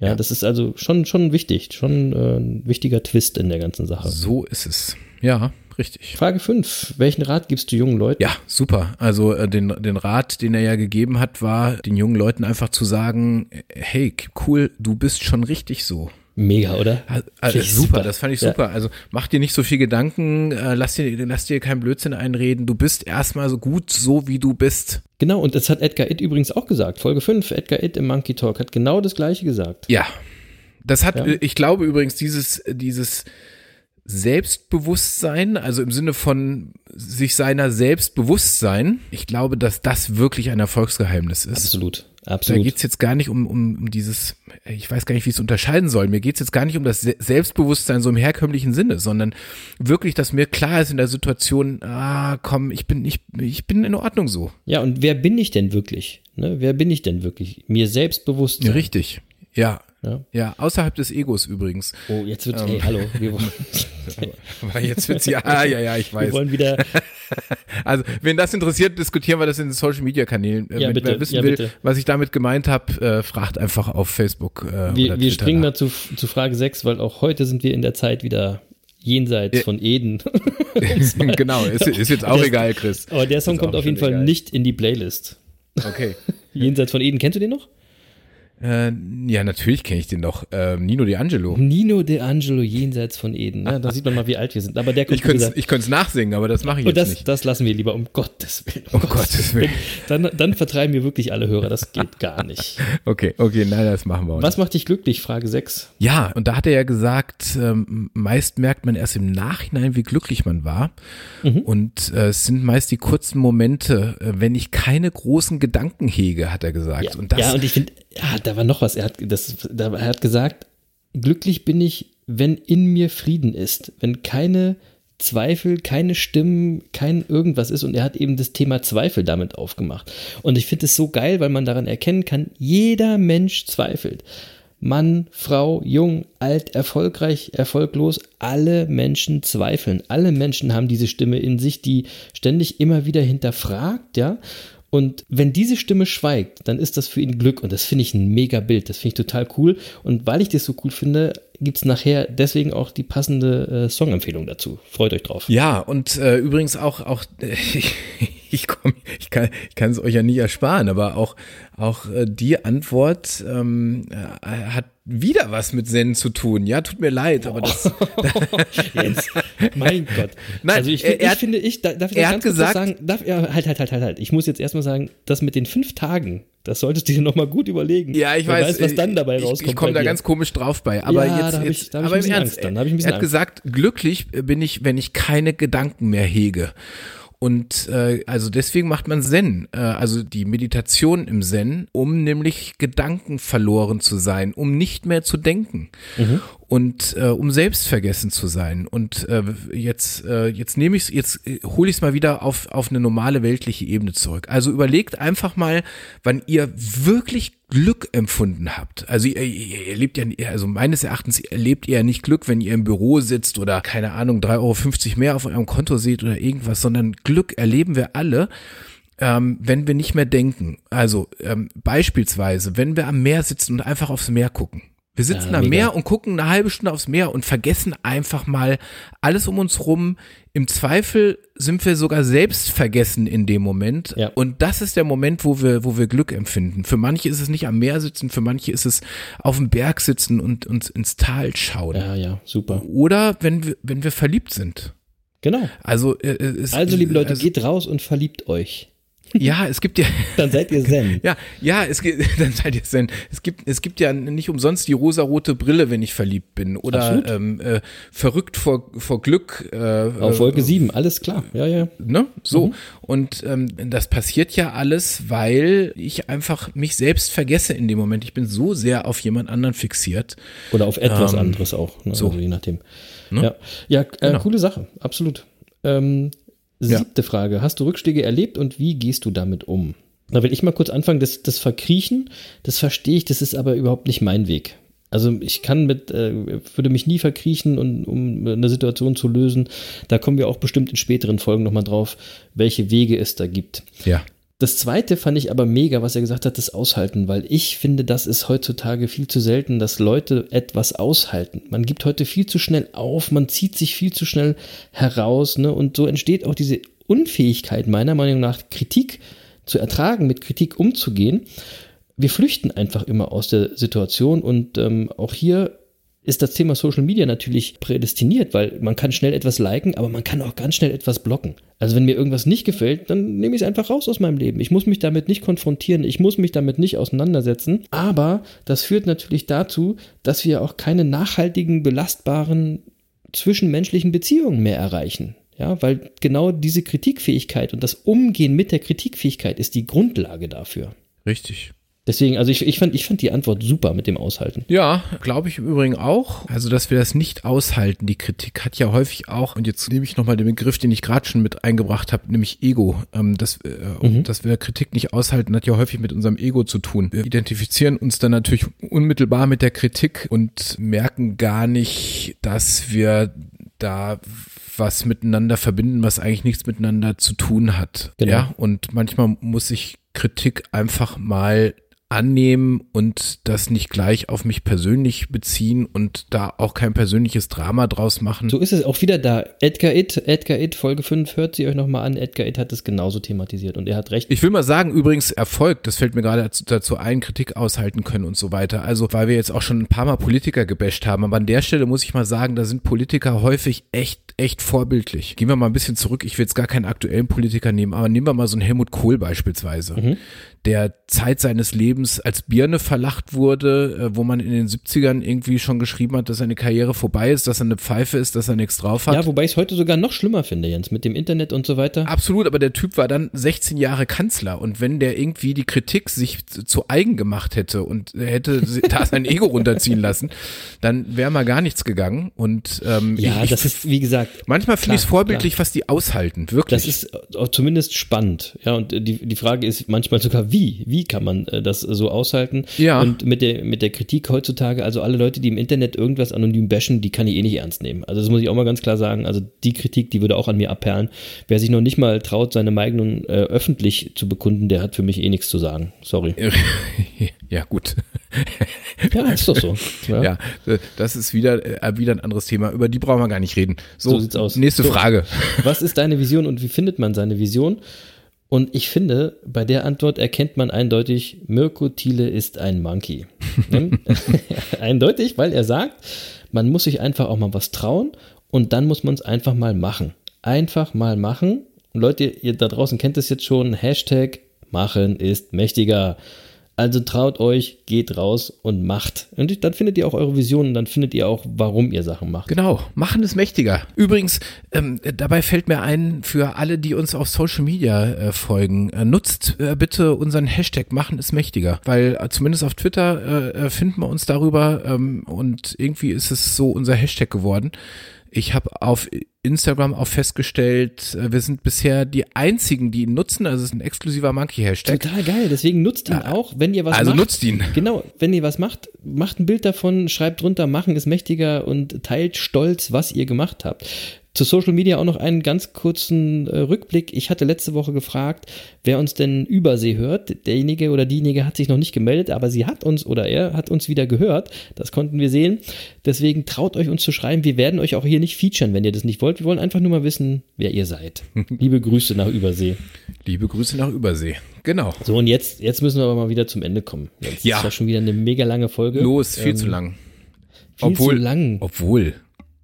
Ja, das ist also schon wichtig, schon ein wichtiger Twist in der ganzen Sache. So ist es, ja. Richtig. Frage 5. Welchen Rat gibst du jungen Leuten? Ja, super. Also den Rat, den er ja gegeben hat, war, den jungen Leuten einfach zu sagen, hey, cool, du bist schon richtig so. Mega, oder? Also, super, das fand ich super. Ja. Also mach dir nicht so viel Gedanken, lass dir keinen Blödsinn einreden. Du bist erstmal so gut, so wie du bist. Genau, und das hat Edgar Itt übrigens auch gesagt. Folge 5, Edgar Itt im Monkey Talk hat genau das Gleiche gesagt. Ja, das hat, ich glaube übrigens, dieses Selbstbewusstsein, also im Sinne von sich seiner Selbstbewusstsein, ich glaube, dass das wirklich ein Erfolgsgeheimnis ist. Absolut, absolut. Da geht's jetzt gar nicht um dieses, ich weiß gar nicht, wie ich es unterscheiden soll, mir geht's jetzt gar nicht um das Selbstbewusstsein so im herkömmlichen Sinne, sondern wirklich, dass mir klar ist in der Situation, ich bin in Ordnung so. Ja, und wer bin ich denn wirklich? Ne? Wer bin ich denn wirklich? Mir selbstbewusst sein. Richtig, ja. Ja, außerhalb des Egos übrigens. Oh, jetzt wird's, hallo. Wir wollen, aber jetzt wird's, ja, ich weiß. Wir wollen wieder. Also, wen das interessiert, diskutieren wir das in den Social-Media-Kanälen. Ja, bitte. Wer wissen will, was ich damit gemeint habe, fragt einfach auf Facebook. Wir springen mal zu Frage 6, weil auch heute sind wir in der Zeit wieder jenseits von Eden. Genau, ist jetzt auch egal, Chris. Aber der Song kommt auf jeden Fall nicht in die Playlist. Okay. Jenseits von Eden, kennst du den noch? Ja, natürlich kenne ich den noch. Nino De Angelo, Jenseits von Eden. Ja, da sieht man mal, wie alt wir sind. Aber der kommt, ich könnte es nachsingen, aber das mache ich jetzt nicht. Das lassen wir lieber, um Gottes Willen. Um Gottes Willen. Dann vertreiben wir wirklich alle Hörer, das geht gar nicht. Okay, nein, das machen wir auch nicht. Was macht dich glücklich? Frage 6. Ja, und da hat er ja gesagt, meist merkt man erst im Nachhinein, wie glücklich man war. Mhm. Und es sind meist die kurzen Momente, wenn ich keine großen Gedanken hege, hat er gesagt. Ja, und ich finde, da war noch was. Er hat gesagt, glücklich bin ich, wenn in mir Frieden ist, wenn keine Zweifel, keine Stimmen, kein irgendwas ist. Und er hat eben das Thema Zweifel damit aufgemacht. Und ich finde es so geil, weil man daran erkennen kann, jeder Mensch zweifelt. Mann, Frau, jung, alt, erfolgreich, erfolglos, alle Menschen zweifeln. Alle Menschen haben diese Stimme in sich, die ständig immer wieder hinterfragt, ja. Und wenn diese Stimme schweigt, dann ist das für ihn Glück. Und das finde ich ein mega Bild. Das finde ich total cool. Und weil ich das so cool finde, gibt es nachher deswegen auch die passende Songempfehlung dazu. Freut euch drauf. Ja, und übrigens auch ich kann es euch ja nicht ersparen, aber auch die Antwort hat wieder was mit Zen zu tun. Ja, tut mir leid, aber das... Jetzt, mein Gott. Nein, also ich finde, darf ich ganz kurz sagen, ich muss jetzt erstmal sagen, das mit den 5 Tagen, das solltest du dir nochmal gut überlegen. Ja, ich weiß, was dann dabei rauskommt. Ich komme da ganz komisch drauf bei. Aber ja, jetzt, da habe ich ein bisschen Angst dann. Er hat gesagt, glücklich bin ich, wenn ich keine Gedanken mehr hege. Und also deswegen macht man Zen, also die Meditation im Zen, um nämlich Gedanken verloren zu sein, um nicht mehr zu denken. Mhm. Und um selbstvergessen zu sein. Und jetzt hole ich es mal wieder auf eine normale weltliche Ebene zurück. Also überlegt einfach mal, wann ihr wirklich Glück empfunden habt. Also ihr erlebt ja, also meines Erachtens erlebt ihr ja nicht Glück, wenn ihr im Büro sitzt oder keine Ahnung, 3,50 € mehr auf eurem Konto seht oder irgendwas, sondern Glück erleben wir alle, wenn wir nicht mehr denken. Also beispielsweise, wenn wir am Meer sitzen und einfach aufs Meer gucken. Wir sitzen am Meer und gucken eine halbe Stunde aufs Meer und vergessen einfach mal alles um uns rum. Im Zweifel sind wir sogar selbst vergessen in dem Moment. Ja. Und das ist der Moment, wo wir Glück empfinden. Für manche ist es nicht am Meer sitzen, für manche ist es auf dem Berg sitzen und uns ins Tal schauen. Ja, super. Oder wenn wir verliebt sind. Genau. Also liebe Leute, geht raus und verliebt euch. Ja, es gibt ja. Dann seid ihr Zen. Ja, dann seid ihr Zen. Es gibt ja nicht umsonst die rosarote Brille, wenn ich verliebt bin. Oder verrückt vor Glück. Auf Wolke 7, alles klar. Ja. Ne? So. Mhm. Und das passiert ja alles, weil ich einfach mich selbst vergesse in dem Moment. Ich bin so sehr auf jemand anderen fixiert. Oder auf etwas anderes auch. Ne? So. Also je nachdem. Ne? Ja, genau. Coole Sache. Absolut. 7. Frage. Hast du Rückschläge erlebt und wie gehst du damit um? Da will ich mal kurz anfangen. Das Verkriechen, das verstehe ich, das ist aber überhaupt nicht mein Weg. Also ich würde mich nie verkriechen, um eine Situation zu lösen. Da kommen wir auch bestimmt in späteren Folgen nochmal drauf, welche Wege es da gibt. Ja. Das Zweite fand ich aber mega, was er gesagt hat, das Aushalten, weil ich finde, das ist heutzutage viel zu selten, dass Leute etwas aushalten. Man gibt heute viel zu schnell auf, man zieht sich viel zu schnell heraus, ne? Und so entsteht auch diese Unfähigkeit meiner Meinung nach, Kritik zu ertragen, mit Kritik umzugehen. Wir flüchten einfach immer aus der Situation und auch hier ist das Thema Social Media natürlich prädestiniert, weil man kann schnell etwas liken, aber man kann auch ganz schnell etwas blocken. Also wenn mir irgendwas nicht gefällt, dann nehme ich es einfach raus aus meinem Leben. Ich muss mich damit nicht konfrontieren, ich muss mich damit nicht auseinandersetzen. Aber das führt natürlich dazu, dass wir auch keine nachhaltigen, belastbaren zwischenmenschlichen Beziehungen mehr erreichen. Ja, weil genau diese Kritikfähigkeit und das Umgehen mit der Kritikfähigkeit ist die Grundlage dafür. Richtig. Deswegen, also ich fand die Antwort super mit dem Aushalten. Ja, glaube ich im Übrigen auch. Also, dass wir das nicht aushalten, die Kritik hat ja häufig auch, und jetzt nehme ich nochmal den Begriff, den ich gerade schon mit eingebracht habe, nämlich Ego. Dass wir Kritik nicht aushalten, hat ja häufig mit unserem Ego zu tun. Wir identifizieren uns dann natürlich unmittelbar mit der Kritik und merken gar nicht, dass wir da was miteinander verbinden, was eigentlich nichts miteinander zu tun hat. Genau. Ja, und manchmal muss ich Kritik einfach mal annehmen und das nicht gleich auf mich persönlich beziehen und da auch kein persönliches Drama draus machen. So ist es auch wieder da. Edgar Itt, Folge 5, hört sie euch nochmal an. Edgar Itt hat das genauso thematisiert und er hat recht. Ich will mal sagen, übrigens Erfolg, das fällt mir gerade dazu ein, Kritik aushalten können und so weiter. Also, weil wir jetzt auch schon ein paar Mal Politiker gebasht haben, aber an der Stelle muss ich mal sagen, da sind Politiker häufig echt vorbildlich. Gehen wir mal ein bisschen zurück, ich will jetzt gar keinen aktuellen Politiker nehmen, aber nehmen wir mal so einen Helmut Kohl beispielsweise, der Zeit seines Lebens als Birne verlacht wurde, wo man in den 70ern irgendwie schon geschrieben hat, dass seine Karriere vorbei ist, dass er eine Pfeife ist, dass er nichts drauf hat. Ja, wobei ich es heute sogar noch schlimmer finde, Jens, mit dem Internet und so weiter. Absolut, aber der Typ war dann 16 Jahre Kanzler und wenn der irgendwie die Kritik sich zu eigen gemacht hätte und hätte da sein Ego runterziehen lassen, dann wäre mal gar nichts gegangen. Und das ist, wie gesagt, manchmal finde ich es vorbildlich, was die aushalten, wirklich. Das ist zumindest spannend. Ja, und die Frage ist manchmal sogar, wie kann man das so aushalten? Ja. Und mit der Kritik heutzutage, also alle Leute, die im Internet irgendwas anonym bashen, die kann ich eh nicht ernst nehmen. Also das muss ich auch mal ganz klar sagen. Also die Kritik, die würde auch an mir abperlen. Wer sich noch nicht mal traut, seine Meinung öffentlich zu bekunden, der hat für mich eh nichts zu sagen. Sorry. Ja, gut. Ja, ist doch so. Ja, das ist wieder ein anderes Thema. Über die brauchen wir gar nicht reden. So sieht's aus. Nächste Frage. Was ist deine Vision und wie findet man seine Vision? Und ich finde, bei der Antwort erkennt man eindeutig, Mirko Thiele ist ein Monkey. Eindeutig, weil er sagt, man muss sich einfach auch mal was trauen und dann muss man es einfach mal machen. Einfach mal machen. Und Leute, ihr da draußen kennt es jetzt schon, Hashtag machen ist mächtiger. Also traut euch, geht raus und macht. Und dann findet ihr auch eure Visionen, dann findet ihr auch, warum ihr Sachen macht. Genau, machen ist mächtiger. Übrigens, dabei fällt mir ein, für alle, die uns auf Social Media folgen, nutzt bitte unseren Hashtag machen ist mächtiger, weil zumindest auf Twitter finden wir uns darüber und irgendwie ist es so unser Hashtag geworden. Ich habe auf Instagram auch festgestellt, wir sind bisher die einzigen, die ihn nutzen, also es ist ein exklusiver Monkey-Hashtag. Total geil, deswegen nutzt ihn auch, wenn ihr was macht. Also nutzt ihn. Genau, wenn ihr was macht, macht ein Bild davon, schreibt drunter, machen ist mächtiger und teilt stolz, was ihr gemacht habt. Zu Social Media auch noch einen ganz kurzen Rückblick. Ich hatte letzte Woche gefragt, wer uns denn übersee hört. Derjenige oder diejenige hat sich noch nicht gemeldet, aber sie hat uns oder er hat uns wieder gehört. Das konnten wir sehen. Deswegen traut euch, uns zu schreiben. Wir werden euch auch hier nicht featuren, wenn ihr das nicht wollt. Wir wollen einfach nur mal wissen, wer ihr seid. Liebe Grüße nach Übersee. Liebe Grüße nach Übersee. Genau. So, und jetzt müssen wir aber mal wieder zum Ende kommen. Jetzt ist ja schon wieder eine mega lange Folge. Los, viel zu lang. Obwohl.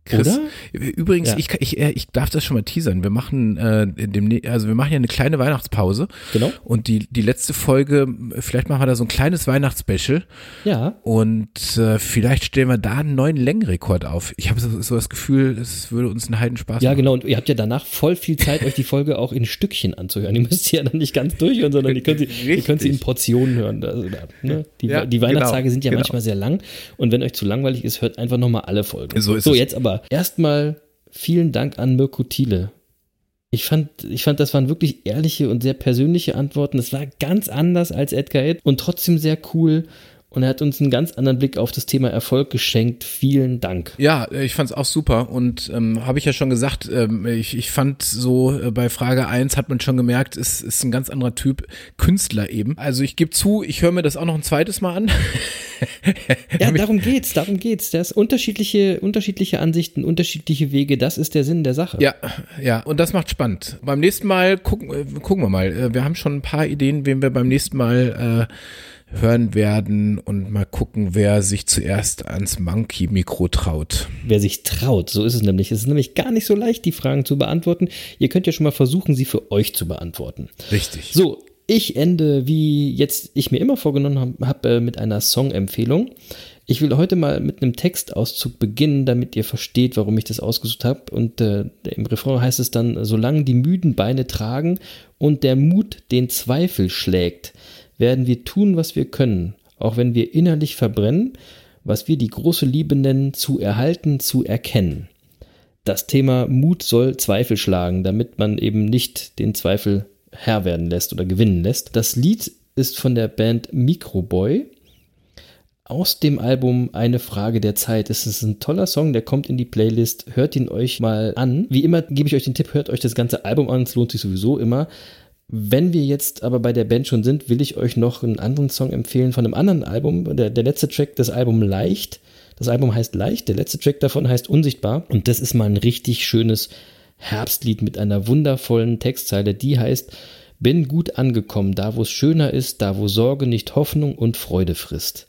Chris, oder? Übrigens, ja. Ich darf das schon mal teasern. Wir machen ja eine kleine Weihnachtspause. Genau. Und die letzte Folge, vielleicht machen wir da so ein kleines Weihnachtsspecial. Ja. Und vielleicht stellen wir da einen neuen Längenrekord auf. Ich habe so das Gefühl, es würde uns einen Heidenspaß machen. Ja, genau. Und ihr habt ja danach voll viel Zeit, euch die Folge auch in Stückchen anzuhören. Ihr müsst sie ja dann nicht ganz durchhören, sondern ihr könnt sie in Portionen hören. Also, ne? Die Weihnachtstage sind ja manchmal sehr lang. Und wenn euch zu langweilig ist, hört einfach nochmal alle Folgen. So, jetzt aber. Erstmal vielen Dank an Mirko Thiele. Ich fand, das waren wirklich ehrliche und sehr persönliche Antworten. Das war ganz anders als Edgar Itt und trotzdem sehr cool. Und er hat uns einen ganz anderen Blick auf das Thema Erfolg geschenkt. Vielen Dank. Ja, ich fand es auch super und habe ich ja schon gesagt, ich fand so bei Frage 1 hat man schon gemerkt, es ist ein ganz anderer Typ Künstler eben. Also ich gebe zu, ich höre mir das auch noch ein zweites Mal an. Ja, darum geht's. Das unterschiedliche Ansichten, unterschiedliche Wege, das ist der Sinn der Sache. Ja, und das macht spannend. Beim nächsten Mal gucken wir mal. Wir haben schon ein paar Ideen, wen wir beim nächsten Mal hören werden und mal gucken, wer sich zuerst ans Monkey-Mikro traut. Wer sich traut, so ist es nämlich. Es ist nämlich gar nicht so leicht, die Fragen zu beantworten. Ihr könnt ja schon mal versuchen, sie für euch zu beantworten. Richtig. So, ich ende, wie jetzt ich mir immer vorgenommen habe, mit einer Songempfehlung. Ich will heute mal mit einem Textauszug beginnen, damit ihr versteht, warum ich das ausgesucht habe. Und im Refrain heißt es dann, solange die müden Beine tragen und der Mut den Zweifel schlägt, werden wir tun, was wir können, auch wenn wir innerlich verbrennen, was wir die große Liebe nennen, zu erhalten, zu erkennen. Das Thema Mut soll Zweifel schlagen, damit man eben nicht den Zweifel Herr werden lässt oder gewinnen lässt. Das Lied ist von der Band Microboy aus dem Album Eine Frage der Zeit. Es ist ein toller Song, der kommt in die Playlist. Hört ihn euch mal an. Wie immer gebe ich euch den Tipp, hört euch das ganze Album an, es lohnt sich sowieso immer. Wenn wir jetzt aber bei der Band schon sind, will ich euch noch einen anderen Song empfehlen von einem anderen Album. Der letzte Track des Albums Leicht. Das Album heißt Leicht, der letzte Track davon heißt Unsichtbar. Und das ist mal ein richtig schönes Herbstlied mit einer wundervollen Textzeile, die heißt: Bin gut angekommen, da wo es schöner ist, da wo Sorge nicht Hoffnung und Freude frisst.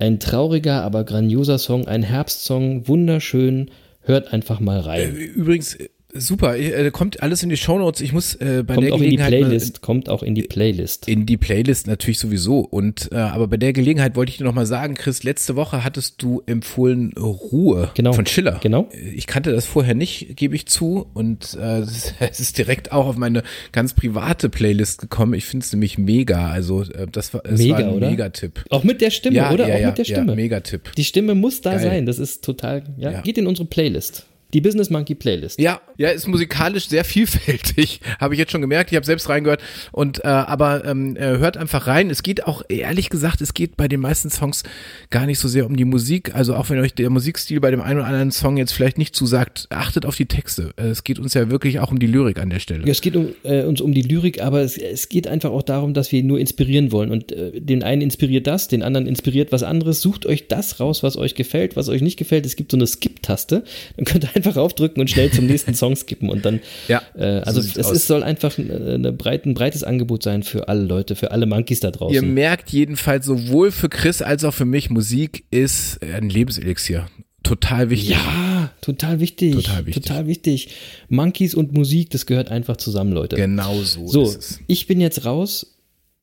Ein trauriger, aber grandioser Song, ein Herbstsong, wunderschön. Hört einfach mal rein. Übrigens... Super, kommt alles in die Shownotes. Ich muss bei der Gelegenheit kommt auch in die Playlist. In die Playlist natürlich sowieso. Und aber bei der Gelegenheit wollte ich dir nochmal sagen, Chris, letzte Woche hattest du empfohlen Ruhe von Schiller. Genau. Ich kannte das vorher nicht, gebe ich zu. Und es ist direkt auch auf meine ganz private Playlist gekommen. Ich finde es nämlich mega. Also das war ein Megatipp. Auch mit der Stimme, ja, oder? Ja, auch mit der Stimme. Ja, Megatipp. Die Stimme muss da sein. Das ist total. Ja. Geht in unsere Playlist. Die Business Monkey Playlist. Ja, ist musikalisch sehr vielfältig, habe ich jetzt schon gemerkt, ich habe selbst reingehört und aber hört einfach rein, es geht auch, ehrlich gesagt, es geht bei den meisten Songs gar nicht so sehr um die Musik, also auch wenn euch der Musikstil bei dem einen oder anderen Song jetzt vielleicht nicht zusagt, achtet auf die Texte, es geht uns ja wirklich auch um die Lyrik an der Stelle. Ja, es geht uns um die Lyrik, aber es geht einfach auch darum, dass wir nur inspirieren wollen und den einen inspiriert das, den anderen inspiriert was anderes, sucht euch das raus, was euch gefällt, was euch nicht gefällt, es gibt so eine Skip-Taste, dann könnt ihr einfach aufdrücken und schnell zum nächsten Song skippen und dann, ja, also so es soll einfach ein breites Angebot sein für alle Leute, für alle Monkeys da draußen. Ihr merkt jedenfalls, sowohl für Chris als auch für mich, Musik ist ein Lebenselixier. Total wichtig. Ja, total wichtig. Total wichtig. Total wichtig. Monkeys und Musik, das gehört einfach zusammen, Leute. Genau so ist es. Ich bin jetzt raus.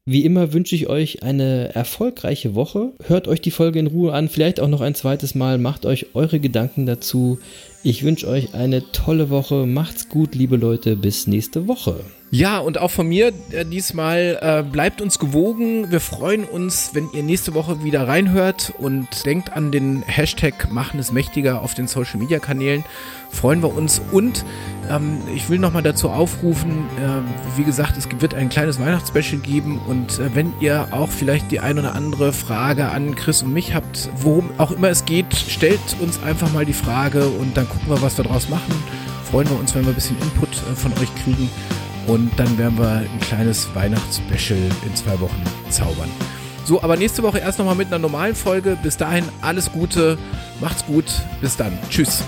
Wie immer wünsche ich euch eine erfolgreiche Woche. Hört euch die Folge in Ruhe an, vielleicht auch noch ein zweites Mal. Macht euch eure Gedanken dazu. Ich wünsche euch eine tolle Woche. Macht's gut, liebe Leute. Bis nächste Woche. Ja, und auch von mir diesmal, bleibt uns gewogen. Wir freuen uns, wenn ihr nächste Woche wieder reinhört, und denkt an den Hashtag Machen es mächtiger auf den Social-Media-Kanälen. Freuen wir uns, und ich will nochmal dazu aufrufen, wie gesagt, es wird ein kleines Weihnachtsspecial geben, und wenn ihr auch vielleicht die ein oder andere Frage an Chris und mich habt, worum auch immer es geht, stellt uns einfach mal die Frage und dann gucken wir, was wir draus machen. Freuen wir uns, wenn wir ein bisschen Input von euch kriegen. Und dann werden wir ein kleines Weihnachtsspecial in 2 Wochen zaubern. So, aber nächste Woche erst nochmal mit einer normalen Folge. Bis dahin, alles Gute, macht's gut, bis dann. Tschüss.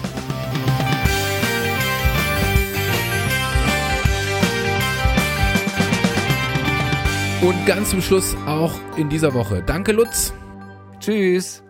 Und ganz zum Schluss auch in dieser Woche. Danke, Lutz. Tschüss.